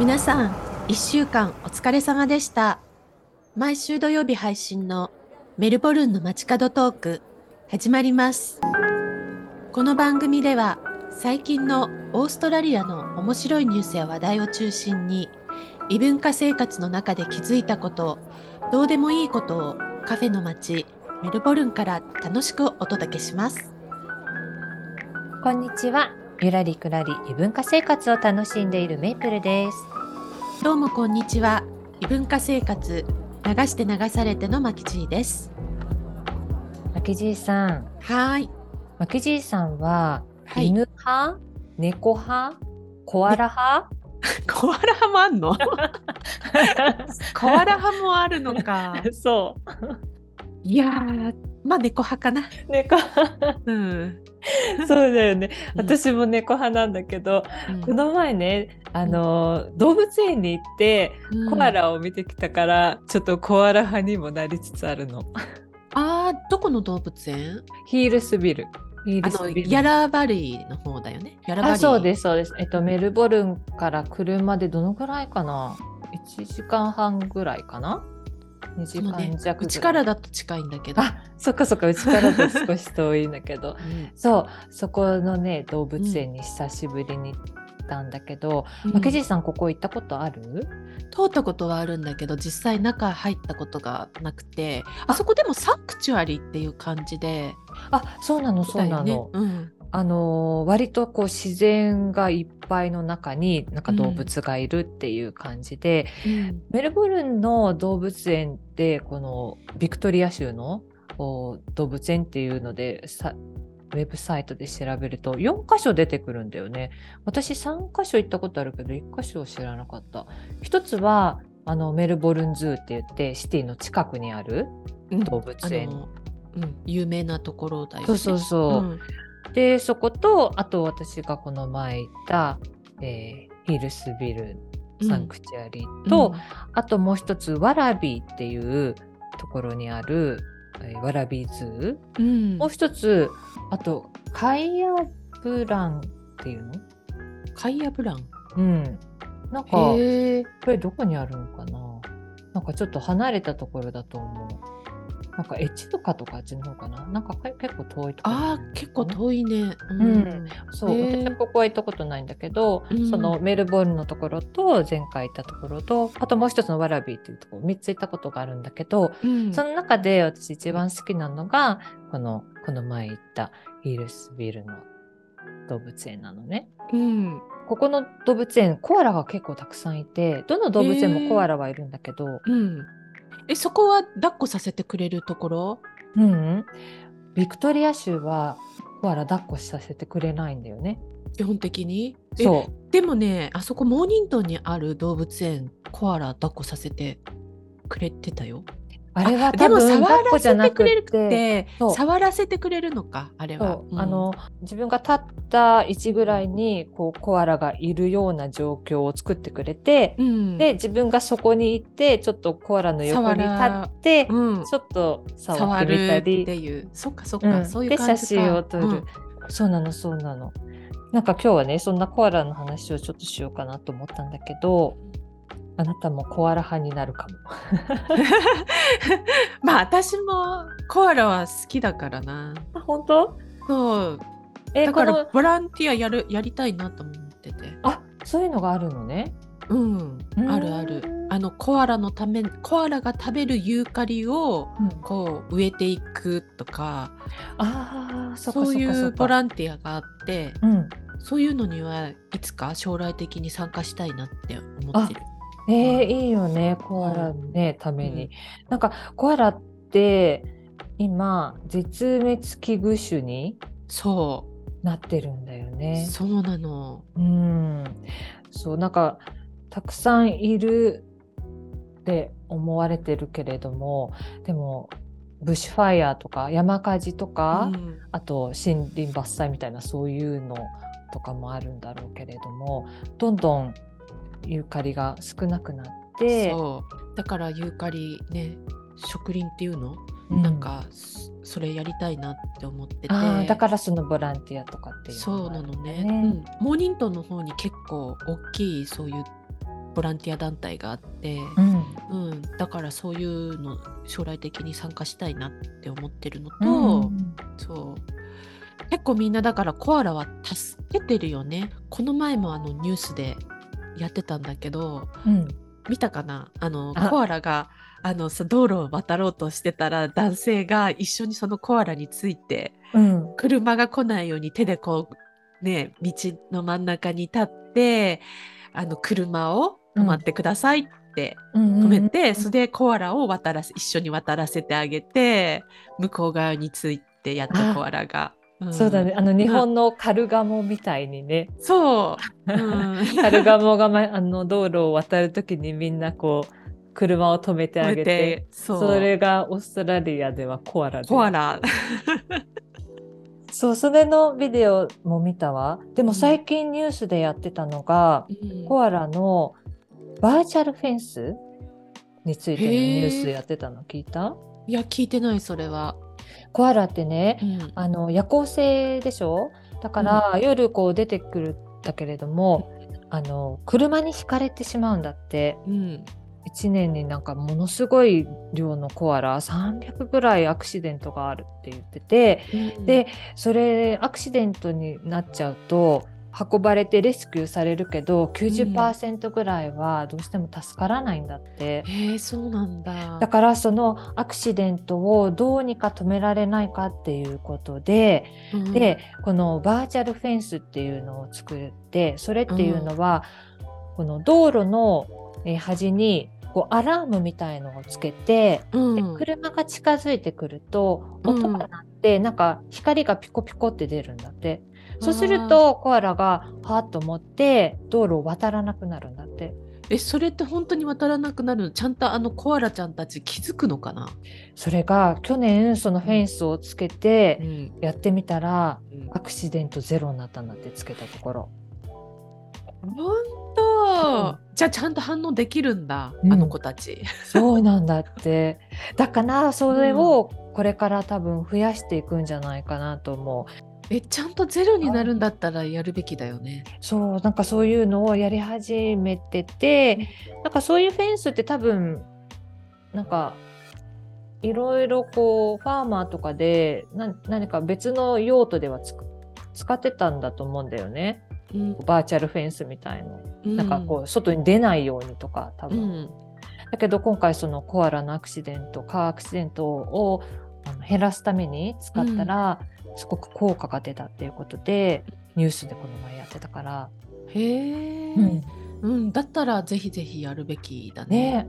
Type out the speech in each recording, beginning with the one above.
皆さん、1週間お疲れ様でした。毎週土曜日配信のメルボルンの街角トーク、始まります。この番組では、最近のオーストラリアの面白いニュースや話題を中心に、異文化生活の中で気づいたこと、どうでもいいことをカフェの街、メルボルンから楽しくお届けします。こんにちは。ゆらりくらり異文化生活を楽しんでいるメイプルです。どうもこんにちは。異文化生活、流して流されてのマキジーです。マキジーさん、はい。マキジーさんは、はい、犬派、猫派、コアラ派、コアラ派もあんのコアラ派もあるのかそういやー、まあ猫派かな。猫派うんそうだよね。私も猫派なんだけど、うん、この前ね、動物園に行ってコアラを見てきたから、ちょっとコアラ派にもなりつつあるの。あー、どこの動物園？ヒールスビルのヤラバリーの方だよね。ヤラバリー。あ、そうですそうです。メルボルンから車でどのぐらいかな？1時間半ぐらいかな？2時間弱。うちからだと近いんだけど。あ、そっかそっか、うちからだと少し遠いんだけど、うん、そこのね、動物園に久しぶりに行ったんだけど、マキジーさん、ここ行ったことある？通ったことはあるんだけど、実際中入ったことがなくて、あそこでもサンクチュアリーっていう感じで。あ、そうなのそうなの、うん、割とこう自然がいっぱいの中になんか動物がいるっていう感じで、うん、メルボルンの動物園ってこのビクトリア州の動物園っていうのでウェブサイトで調べると4カ所出てくるんだよね。私3カ所行ったことあるけど1カ所知らなかった。一つはメルボルンズーって言ってシティの近くにある動物園、有名なところだよね。そうそうそう、うん、でそこと、あと私がこの前行った、ヒルスビルサンクチュアリーと、うん、あともう一つワラビーっていうところにある、ワラビーズー、うん、もう一つ、あとカイアブランっていうの、カイアブラン、うん、なんかこれどこにあるのかな、なんかちょっと離れたところだと思う。なんかエッチとかとかあっちの方かな、なんか結構遠いところ。あー、結構遠いね、うんうん、そう、私はここは行ったことないんだけど、そのメルボルンのところと前回行ったところと、あともう一つのワラビーっていうところ、3つ行ったことがあるんだけど、その中で私一番好きなのがこの前行ったヒルスビルの動物園なのね、うん、ここの動物園コアラが結構たくさんいて、どの動物園もコアラはいるんだけど、そこは抱っこさせてくれるところ？うん、ビクトリア州はコアラ抱っこさせてくれないんだよね、基本的に。そう。でもね、あそこモーニントンにある動物園、コアラ抱っこさせてくれてたよ。あれは多分でも抱っこじゃなくて、触らせてくれるのか、あれは、うん、自分が立った位置ぐらいにこうコアラがいるような状況を作ってくれて、うん、で自分がそこにいてちょっとコアラの横に立って、ちょっと触ってみたりっていう、そっかそっか、そういう感じか。で写真を撮る、そうなのそうなの。なんか今日はね、そんなコアラの話をちょっとしようかなと思ったんだけど。あなたもコアラ派になるかもまあ私もコアラは好きだからな。あ、本当？そう。だからボランティアやりたいなと思ってて。あ、そういうのがあるのね。うん、あるある。コアラのため、コアラが食べるユーカリをこう植えていくとか、ああ、そういうボランティアがあって、そういうのにはいつか将来的に参加したいなって思ってる。いいよね、コアラの、ね、ために、なんかコアラって今絶滅危惧種になってるんだよね。そうなの、そう、なんかたくさんいるって思われてるけれども、でもブッシュファイアとか山火事とか、あと森林伐採みたいなそういうのとかもあるんだろうけれども、どんどんユーカリが少なくなって、そうだからユーカリね、植林っていうの、なんかそれやりたいなって思ってて、だからそのボランティアとかっていうの、ね、そうなのね、モーニントンの方に結構大きいそういうボランティア団体があって、うんうん、だからそういうの将来的に参加したいなって思ってるのと、うん、そう結構みんなだからコアラは助けてるよね。この前もニュースでやってたんだけど、うん、見たかな、コアラが道路を渡ろうとしてたら男性が一緒にそのコアラについて、うん、車が来ないように手でこうね道の真ん中に立って車を止まってくださいって止めて、うん、それでコアラを一緒に渡らせてあげて向こう側についてやったコアラが、うん、そうだね、日本のカルガモみたいにね、そう、うん、カルガモが、道路を渡るときにみんなこう車を止めてあげて、それがオーストラリアではコアラでそう、それのビデオも見たわ。でも最近ニュースでやってたのが、うん、コアラのバーチャルフェンスについてのニュースやってたの聞いた？いや聞いてない。それはコアラってね、うん、夜行性でしょ。だから、うん、夜こう出てくるんだけれども、車にひかれてしまうんだって、うん、1年になんかものすごい量のコアラ300ぐらいアクシデントがあるって言ってて、うん、でそれアクシデントになっちゃうと運ばれてレスキューされるけど 90% ぐらいはどうしても助からないんだって、うん、そうなんだ。だからそのアクシデントをどうにか止められないかっていうことで、うん、でこのバーチャルフェンスっていうのを作って、それっていうのは、うん、この道路の端にこうアラームみたいのをつけて、うん、で車が近づいてくると音が鳴って、うん、なんか光がピコピコって出るんだって。そうするとコアラがパーッと持って道路を渡らなくなるんだって。それって本当に渡らなくなるの？ちゃんとコアラちゃんたち気づくのかな？それが去年そのフェンスをつけてやってみたら、うん、アクシデントゼロになったんだって。つけたところ本当、うん、じゃあちゃんと反応できるんだ、うん、子たちそうなんだって。だからそれをこれから多分増やしていくんじゃないかなと思う。ちゃんとゼロになるんだったらやるべきだよね。そう、なんかそういうのをやり始めてて、なんかそういうフェンスって多分なんかいろいろこうファーマーとかで何か別の用途では使ってたんだと思うんだよね。うん、バーチャルフェンスみたいな、うん、なんかこう外に出ないようにとか多分、うん、だけど今回そのコアラのアクシデントを減らすために使ったらすごく効果が出たっていうことで、うん、ニュースでこの前やってたから。へー、うんうん、だったらぜひぜひやるべきだね。ね、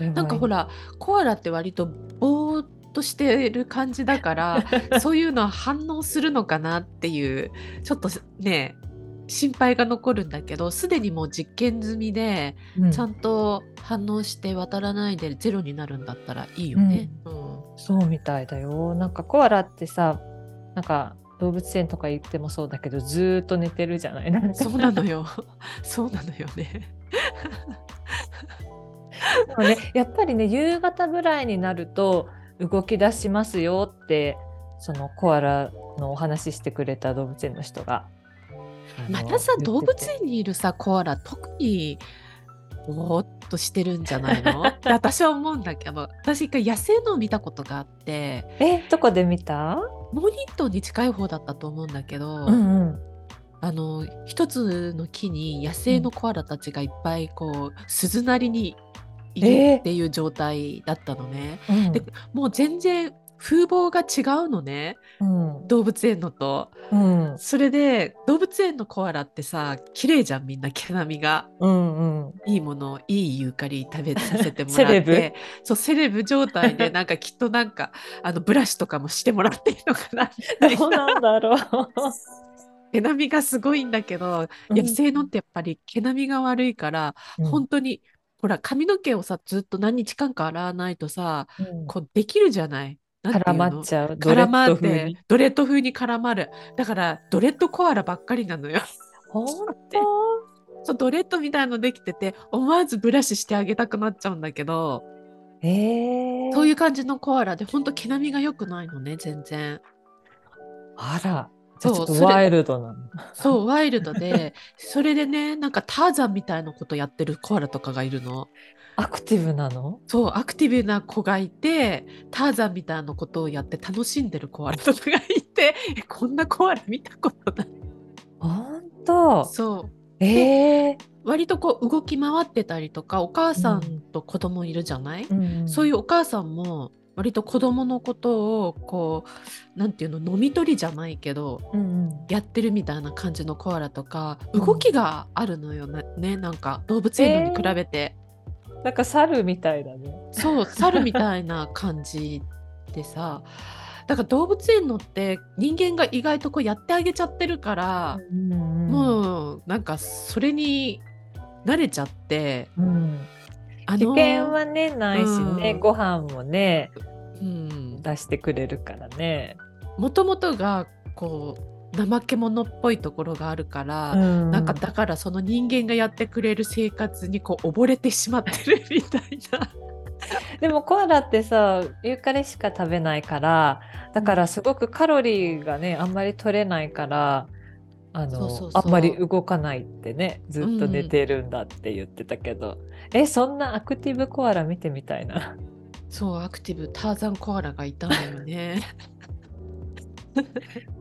うん、なんかほらコアラって割とぼーっとしてる感じだからそういうのは反応するのかなっていうちょっとね心配が残るんだけど、すでにもう実験済みで、うん、ちゃんと反応して渡らないでゼロになるんだったらいいよね、うんうん、そうみたいだよ。なんかコアラってさ、なんか動物園とか行ってもそうだけどずっと寝てるじゃない。そうなのよそうなのよねでもね、やっぱりね夕方ぐらいになると動き出しますよってそのコアラのお話ししてくれた動物園の人がまたさ動物園にいるさコアラ特にぼーっとしてるんじゃないのって私は思うんだけど、私一回野生のを見たことがあって、どこで見た？モニトに近い方だったと思うんだけど、うんうん、一つの木に野生のコアラたちがいっぱいこう鈴なりにいるっていう状態だったのね、うん、でもう全然風貌が違うのね、うん、動物園のと、うん、それで動物園のコアラってさ綺麗じゃんみんな毛並みが、うんうん、いいものいいユーカリ食べさせてもらってセレブ状態でなんかきっとなんかブラシとかもしてもらっているのかなどうなんだろう毛並みがすごいんだけど、野生のってやっぱり毛並みが悪いから、うん、本当にほら髪の毛をさずっと何日間か洗わないとさ、うん、こうできるじゃない、絡まっちゃう。ドレッド風に絡まる。だからドレッドコアラばっかりなのよ。本当？そう、ドレッドみたいのできてて思わずブラシしてあげたくなっちゃうんだけど、そういう感じのコアラで本当毛並みが良くないのね全然。あら、ちょっとワイルドなの。そうワイルドでそれでね、なんかターザンみたいなことやってるコアラとかがいるの。アクティブなの？そうアクティブな子がいて、ターザンみたいなことをやって楽しんでるコアラとかがいてこんなコアラ見たことない。本当？そう割とこう動き回ってたりとか、お母さんと子供いるじゃない、うん、そういうお母さんも割と子供のことをこうなんていうの、飲み取りじゃないけど、うんうん、やってるみたいな感じのコアラとか動きがあるのよね、うん、なんか動物園のに比べて、なんか猿みたいだね。そう猿みたいな感じでさだから動物園のって人間が意外とこうやってあげちゃってるから、うんうん、もうなんかそれに慣れちゃって、うん、危険はねないしね、うん、ご飯もね、うん、出してくれるからね。もともとがこう怠け者っぽいところがあるから、うん、なんかだからその人間がやってくれる生活にこう溺れてしまってるみたいなでもコアラってさユーカリしか食べないから、だからすごくカロリーがねあんまり取れないから、そうそうそうあんまり動かないってね、ずっと寝てるんだって言ってたけど、うん、そんなアクティブコアラ見てみたいな。そうアクティブターザンコアラがいたのよね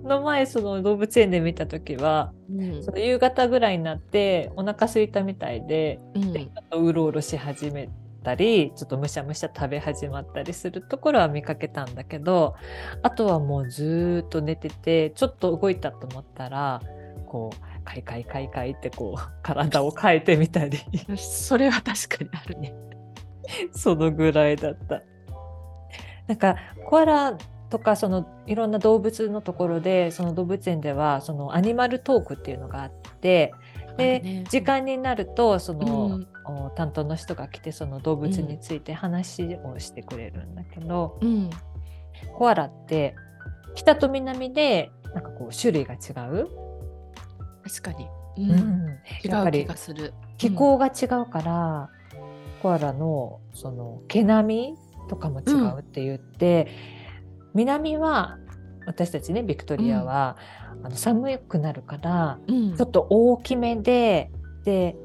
の前その動物園で見た時は、うん、その夕方ぐらいになってお腹空いたみたいで、うん、でうろうろし始めたりちょっとむしゃむしゃ食べ始まったりするところは見かけたんだけど、あとはもうずっと寝てて、ちょっと動いたと思ったらこうカイカイカイカイってこう体を変えてみたりそれは確かにあるねそのぐらいだった。なんかコアラとかそのいろんな動物のところで、その動物園ではそのアニマルトークっていうのがあって、で、ね、時間になるとその、うん、担当の人が来てその動物について話をしてくれるんだけど、うん、コアラって北と南でなんかこう種類が違う。確かに、うんうん、やっぱり違う気がする。気候が違うから、うん、コアラのその毛並みとかも違うって言って、うん、南は私たちねビクトリアは、うん、寒くなるから、うん、ちょっと大きめで、で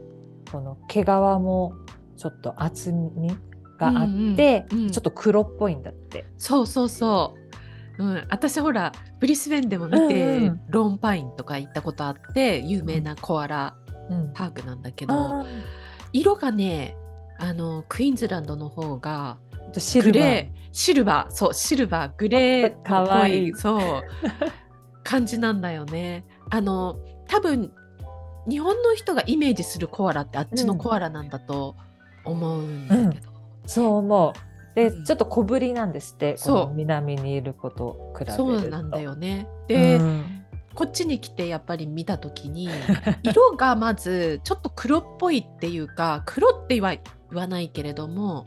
この毛皮もちょっと厚みがあって、うんうんうん、ちょっと黒っぽいんだって。そうそうそう、うん、私ほらブリスベンでも見て、うんうん、ローンパインとか行ったことあって有名なコアラパークなんだけど、うんうん、色がねクイーンズランドの方がシルバーグレーっぽいかわいいそう感じなんだよね。多分日本の人がイメージするコアラってあっちのコアラなんだと思うんだけど、うん、そう思う。で、うん、ちょっと小ぶりなんですって。この南にいる子と比べるとそうなんだよね。で、うん、こっちに来てやっぱり見た時に色がまずちょっと黒っぽいっていうか、黒って言わないけれども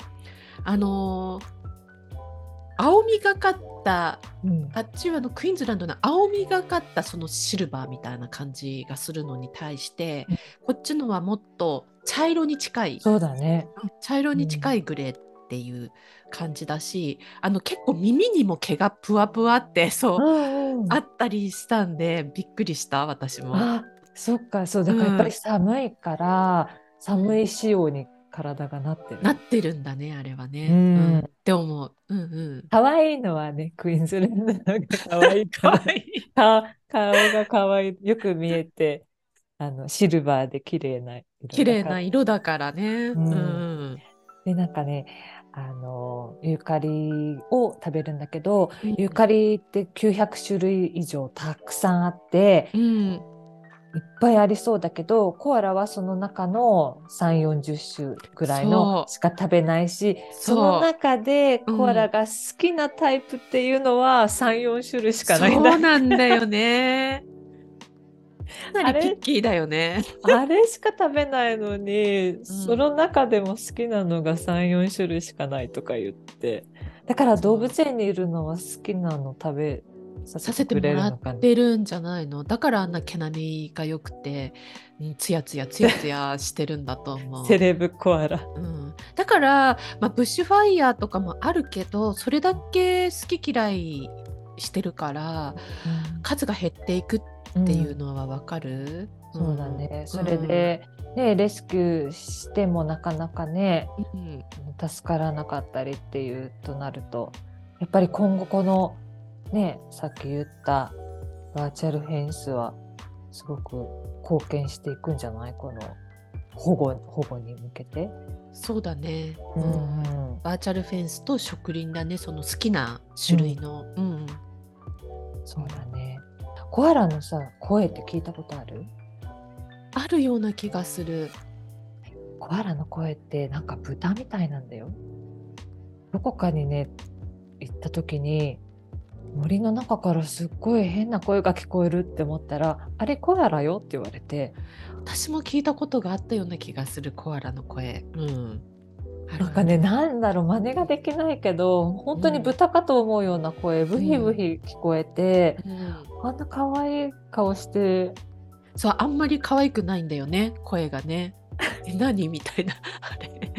青みがかった、うん、あっちはクイーンズランドの青みがかったそのシルバーみたいな感じがするのに対して、うん、こっちのはもっと茶色に近い。そうだね、茶色に近いグレーっていう感じだし、うん、結構耳にも毛がぷわぷわってそう、うんうん、あったりしたんでびっくりした私も。あ、そっか。そうだからやっぱり寒いから、うん、寒い仕様に体がなってるんだねあれはね、うんうん、って思う。うんうん、可愛いのはねクイーンズランドの方が可愛いから顔が可愛いよく見えてシルバーで綺麗な色だからね、うんうん、でなんかねユーカリを食べるんだけど、うん、ユーカリって900種類以上たくさんあって、うん、いっぱいありそうだけどコアラはその中の 3,40 種くらいのしか食べないし、 その中でコアラが好きなタイプっていうのは 3,4 種類しかないんだ。そうなんだよねかなりピッキーだよねあれしか食べないのに、うん、その中でも好きなのが 3,4 種類しかないとか言って、だから動物園にいるのは好きなの食べさせてもらってるんじゃないの。だからあんな毛並みが良くてツヤツヤツヤツヤしてるんだと思うセレブコアラ、うん、だから、まあ、ブッシュファイヤーとかもあるけどそれだけ好き嫌いしてるから、うん、数が減っていくっていうのは分かる、うんうん、そうだね、それで、ね、レスキューしてもなかなかね、うん、助からなかったりっていうとなるとやっぱり今後このねさっき言ったバーチャルフェンスはすごく貢献していくんじゃない？この保護に向けて。そうだね、うんうん、バーチャルフェンスと植林だね、その好きな種類の、うんうん、そうだね。コアラのさ声って聞いたことある？あるような気がする。コアラの声ってなんか豚みたいなんだよ。どこかにね行った時に森の中からすっごい変な声が聞こえるって思ったら、あれコアラよって言われて、私も聞いたことがあったような気がする、コアラの声、うん、なんかね、なんだろう、真似ができないけど本当に豚かと思うような声、うん、ブヒブヒ聞こえて、うん、あんな可愛い顔して、そう、あんまり可愛くないんだよね、声がね何みたいなあれ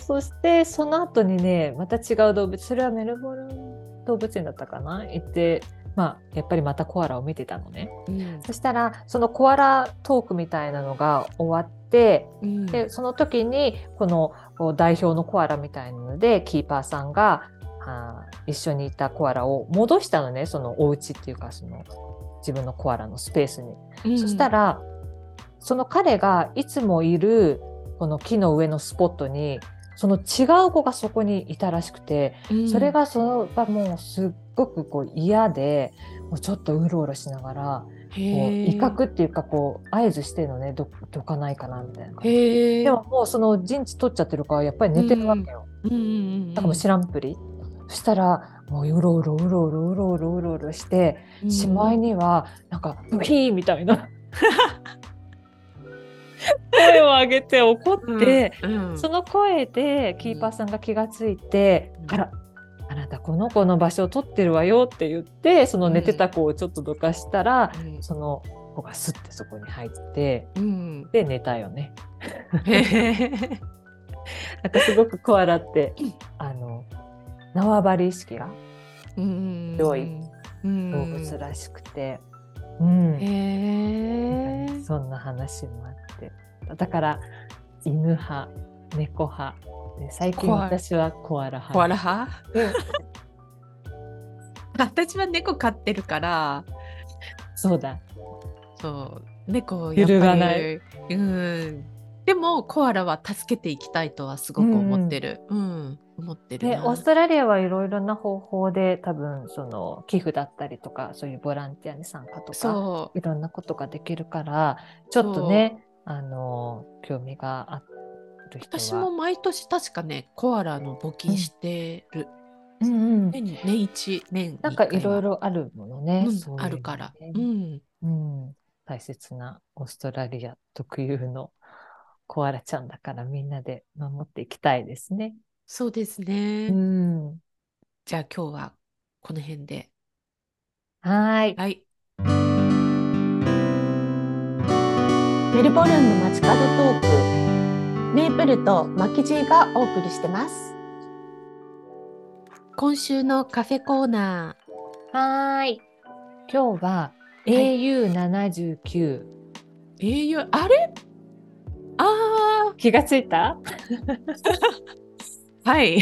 そしてその後にね、また違う動物、それはメルボルン動物園だったかな、行って、まあ、やっぱりまたコアラを見てたのね、うん、そしたらそのコアラトークみたいなのが終わって、うん、でその時にこの代表のコアラみたいなのでキーパーさんが一緒にいたコアラを戻したのね、そのお家っていうかその自分のコアラのスペースに、うん、そしたらその彼がいつもいるこの木の上のスポットにその違う子がそこにいたらしくて、それがその場もうすっごくこう嫌で、もうちょっとうろうろしながらこう威嚇っていうかこう合図してるのね、 どかないかなみたいな感じで、でももうその陣地取っちゃってるからやっぱり寝てるわけよ、うん、だからもう知らんぷり。そしたらもううろうろして、しまいにはなんかブヒーみたいな声を上げて怒って、うんうん、その声でキーパーさんが気がついて、うん、あなたこの子の場所を取ってるわよって言って、その寝てた子をちょっとどかしたら、うん、その子がスッてそこに入って、うん、で寝たよねなんかすごくコアラって縄張り意識が強い動物らしくて、うん、そんな話もあって、だから犬派、猫派、最近私はコアラ派。コアラ派？私は猫飼ってるから。そうだ、そう、猫やっぱり揺るがない、うん、でもコアラは助けていきたいとはすごく思ってる、うんうん、思ってる。でオーストラリアはいろいろな方法で多分その寄付だったりとか、そういうボランティアに参加とかいろんなことができるから、ちょっとね興味がある人は。私も毎年確かねコアラの募金してる、うんうん、年1年なんかいろいろあるものね、うん、そういうのねあるから、うんうん、大切なオーストラリア特有のコアラちゃんだから、みんなで守っていきたいですね。そうですね、うん、じゃあ今日はこの辺で。はい、はい、メルボルンの街角トーク、メイプルとマキジーがお送りしてます。今週のカフェコーナー。はい、今日は AU79、はい、AU あれあ気がついたはい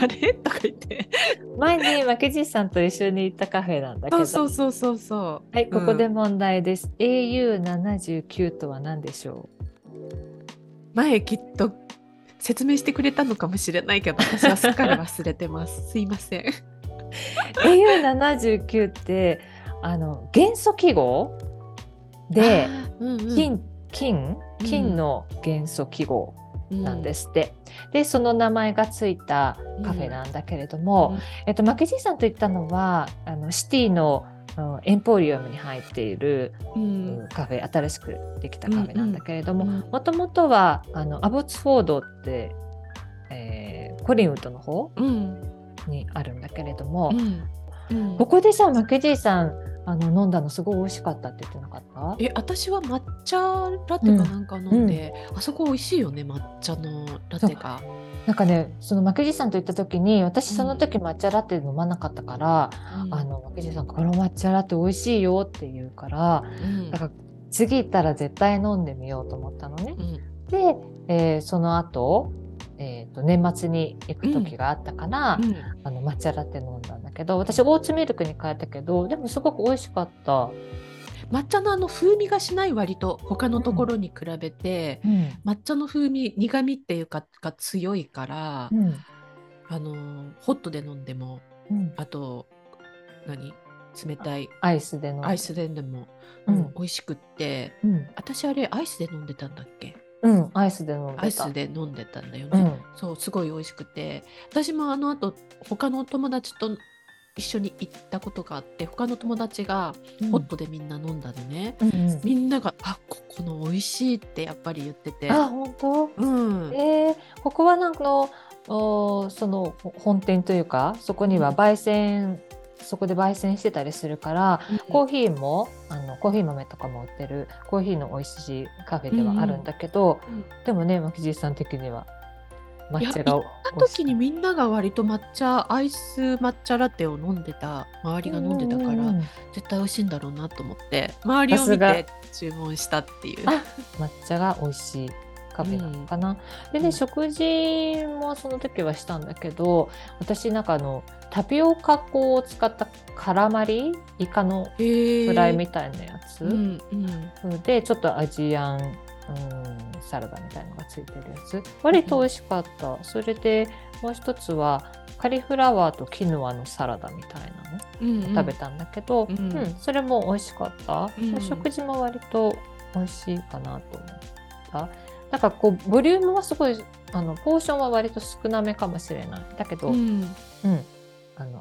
あれとか言って前にマケジーさんと一緒に行ったカフェなんだけど、そう、はい、ここで問題です、うん、AU79 とは何でしょう？前きっと説明してくれたのかもしれないけど、私はすっかり忘れてますすいませんAU79 って元素記号で、うんうん、金の元素記号なんですって、うん、でその名前がついたカフェなんだけれども、うん、マケジーさんと行ったのはシティのエンポリウムに入っている、うん、カフェ、新しくできたカフェなんだけれども、もともとはアボッツフォードって、コリンウッドの方、うん、にあるんだけれども、うんうん、ここでさマケジーさん飲んだのすごい美味しかったって言ってなかった？私は抹茶ラテかなんか飲んで、あそこ美味しいよね、抹茶のラテが。なんかね、そのマキジさんと行った時に私その時抹茶ラテ飲まなかったから、マキジさんがこの抹茶ラテ美味しいよって言うから、だから次行ったら絶対飲んでみようと思ったのね、で、その後、年末に行く時があったから、抹茶ラテ飲んだんだけど、私オーツミルクに変えたけどでもすごく美味しかった。抹茶のあの風味がしない、割と他のところに比べて、抹茶の風味苦味っていうかが強いから、ホットで飲んでも、あと何冷たいアイスで飲んでも、美味しくって、私あれアイスで飲んでたんだっけ。アイスで飲んでたんだよね、そうすごい美味しくて、私もあの後他の友達と一緒に行ったことがあって、他の友達がホットでみんな飲んだのね、みんながあここの美味しいってやっぱり言ってて、ここはなんかのその本店というかそこには焙煎、そこで焙煎してたりするから、コーヒーもコーヒー豆とかも売ってるコーヒーの美味しいカフェではあるんだけど、でもねマキジさん的には抹茶が。行った時にみんなが割と抹茶アイス抹茶ラテを飲んでた、周りが飲んでたから、絶対美味しいんだろうなと思って周りを見て注文したっていう。抹茶が美味しいカフェなのかな、でね、食事もその時はしたんだけど、私なんかタピオカ粉を使ったカラマリイカのフライみたいなやつ、でちょっとアジアン、サラダみたいなのがついてるやつ、割と美味しかった、それでもう一つはカリフラワーとキヌアのサラダみたいなのを食べたんだけど、それも美味しかった、食事も割と美味しいかなと思った。なんかこうボリュームはすごい、ポーションは割と少なめかもしれない。だけど、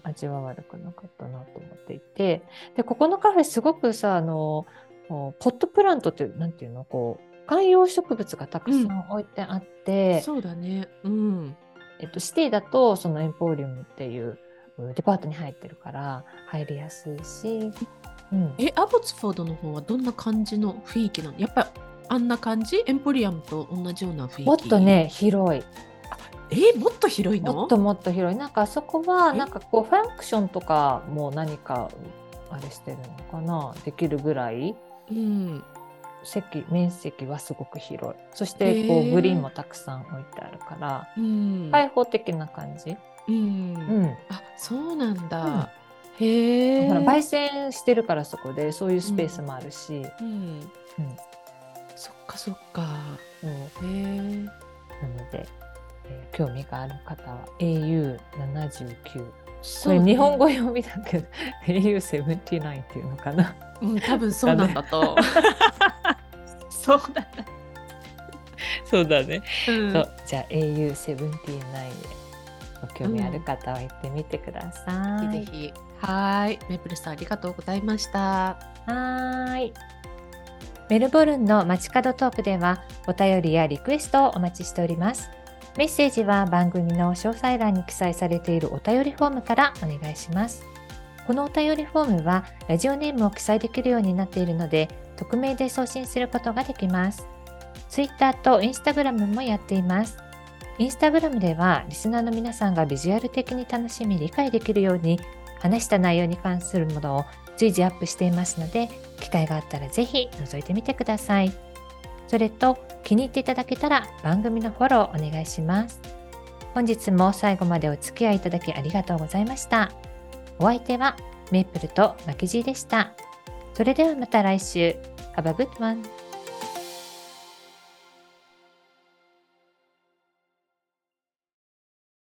味は悪くなかったなと思っていて、でここのカフェすごくさ、ポットプラントっていう、なんていうの、こう観葉植物がたくさん置いてあって、そうだね。シティだとそのエンポリウムっていうデパートに入ってるから入りやすいし、アボツフォードの方はどんな感じの雰囲気なの？やっぱあんな感じ？エンポリアムと同じような雰囲気。もっとね広い。もっと広いの？もっと広い。なんかそこはなんかこうファンクションとかも何かあれしてるのかな、できるぐらい、面積はすごく広い。そしてこうグリーンもたくさん置いてあるから、開放的な感じ。あ、そうなんだ。だから焙煎してるからそこでそういうスペースもあるし。そっかそっか。なので、興味がある方は AU79、 それ日本語読みだけど AU79 っていうのかな、多分そうなんだとそうだね、そうじゃあ AU79 でご興味ある方は行ってみてください、ぜひ。メプルさんありがとうございました。メルボルンの街角トークではお便りやリクエストをお待ちしております。メッセージは番組の詳細欄に記載されているお便りフォームからお願いします。このお便りフォームはラジオネームを記載できるようになっているので、匿名で送信することができます。 Twitter と Instagram もやっています。 Instagram ではリスナーの皆さんがビジュアル的に楽しみ理解できるように話した内容に関するものを随時アップしていますので、機会があったらぜひ覗いてみてください。それと気に入っていただけたら番組のフォローお願いします。本日も最後までお付き合いいただきありがとうございました。お相手はメイプルとマキジーでした。それではまた来週。Have a good one!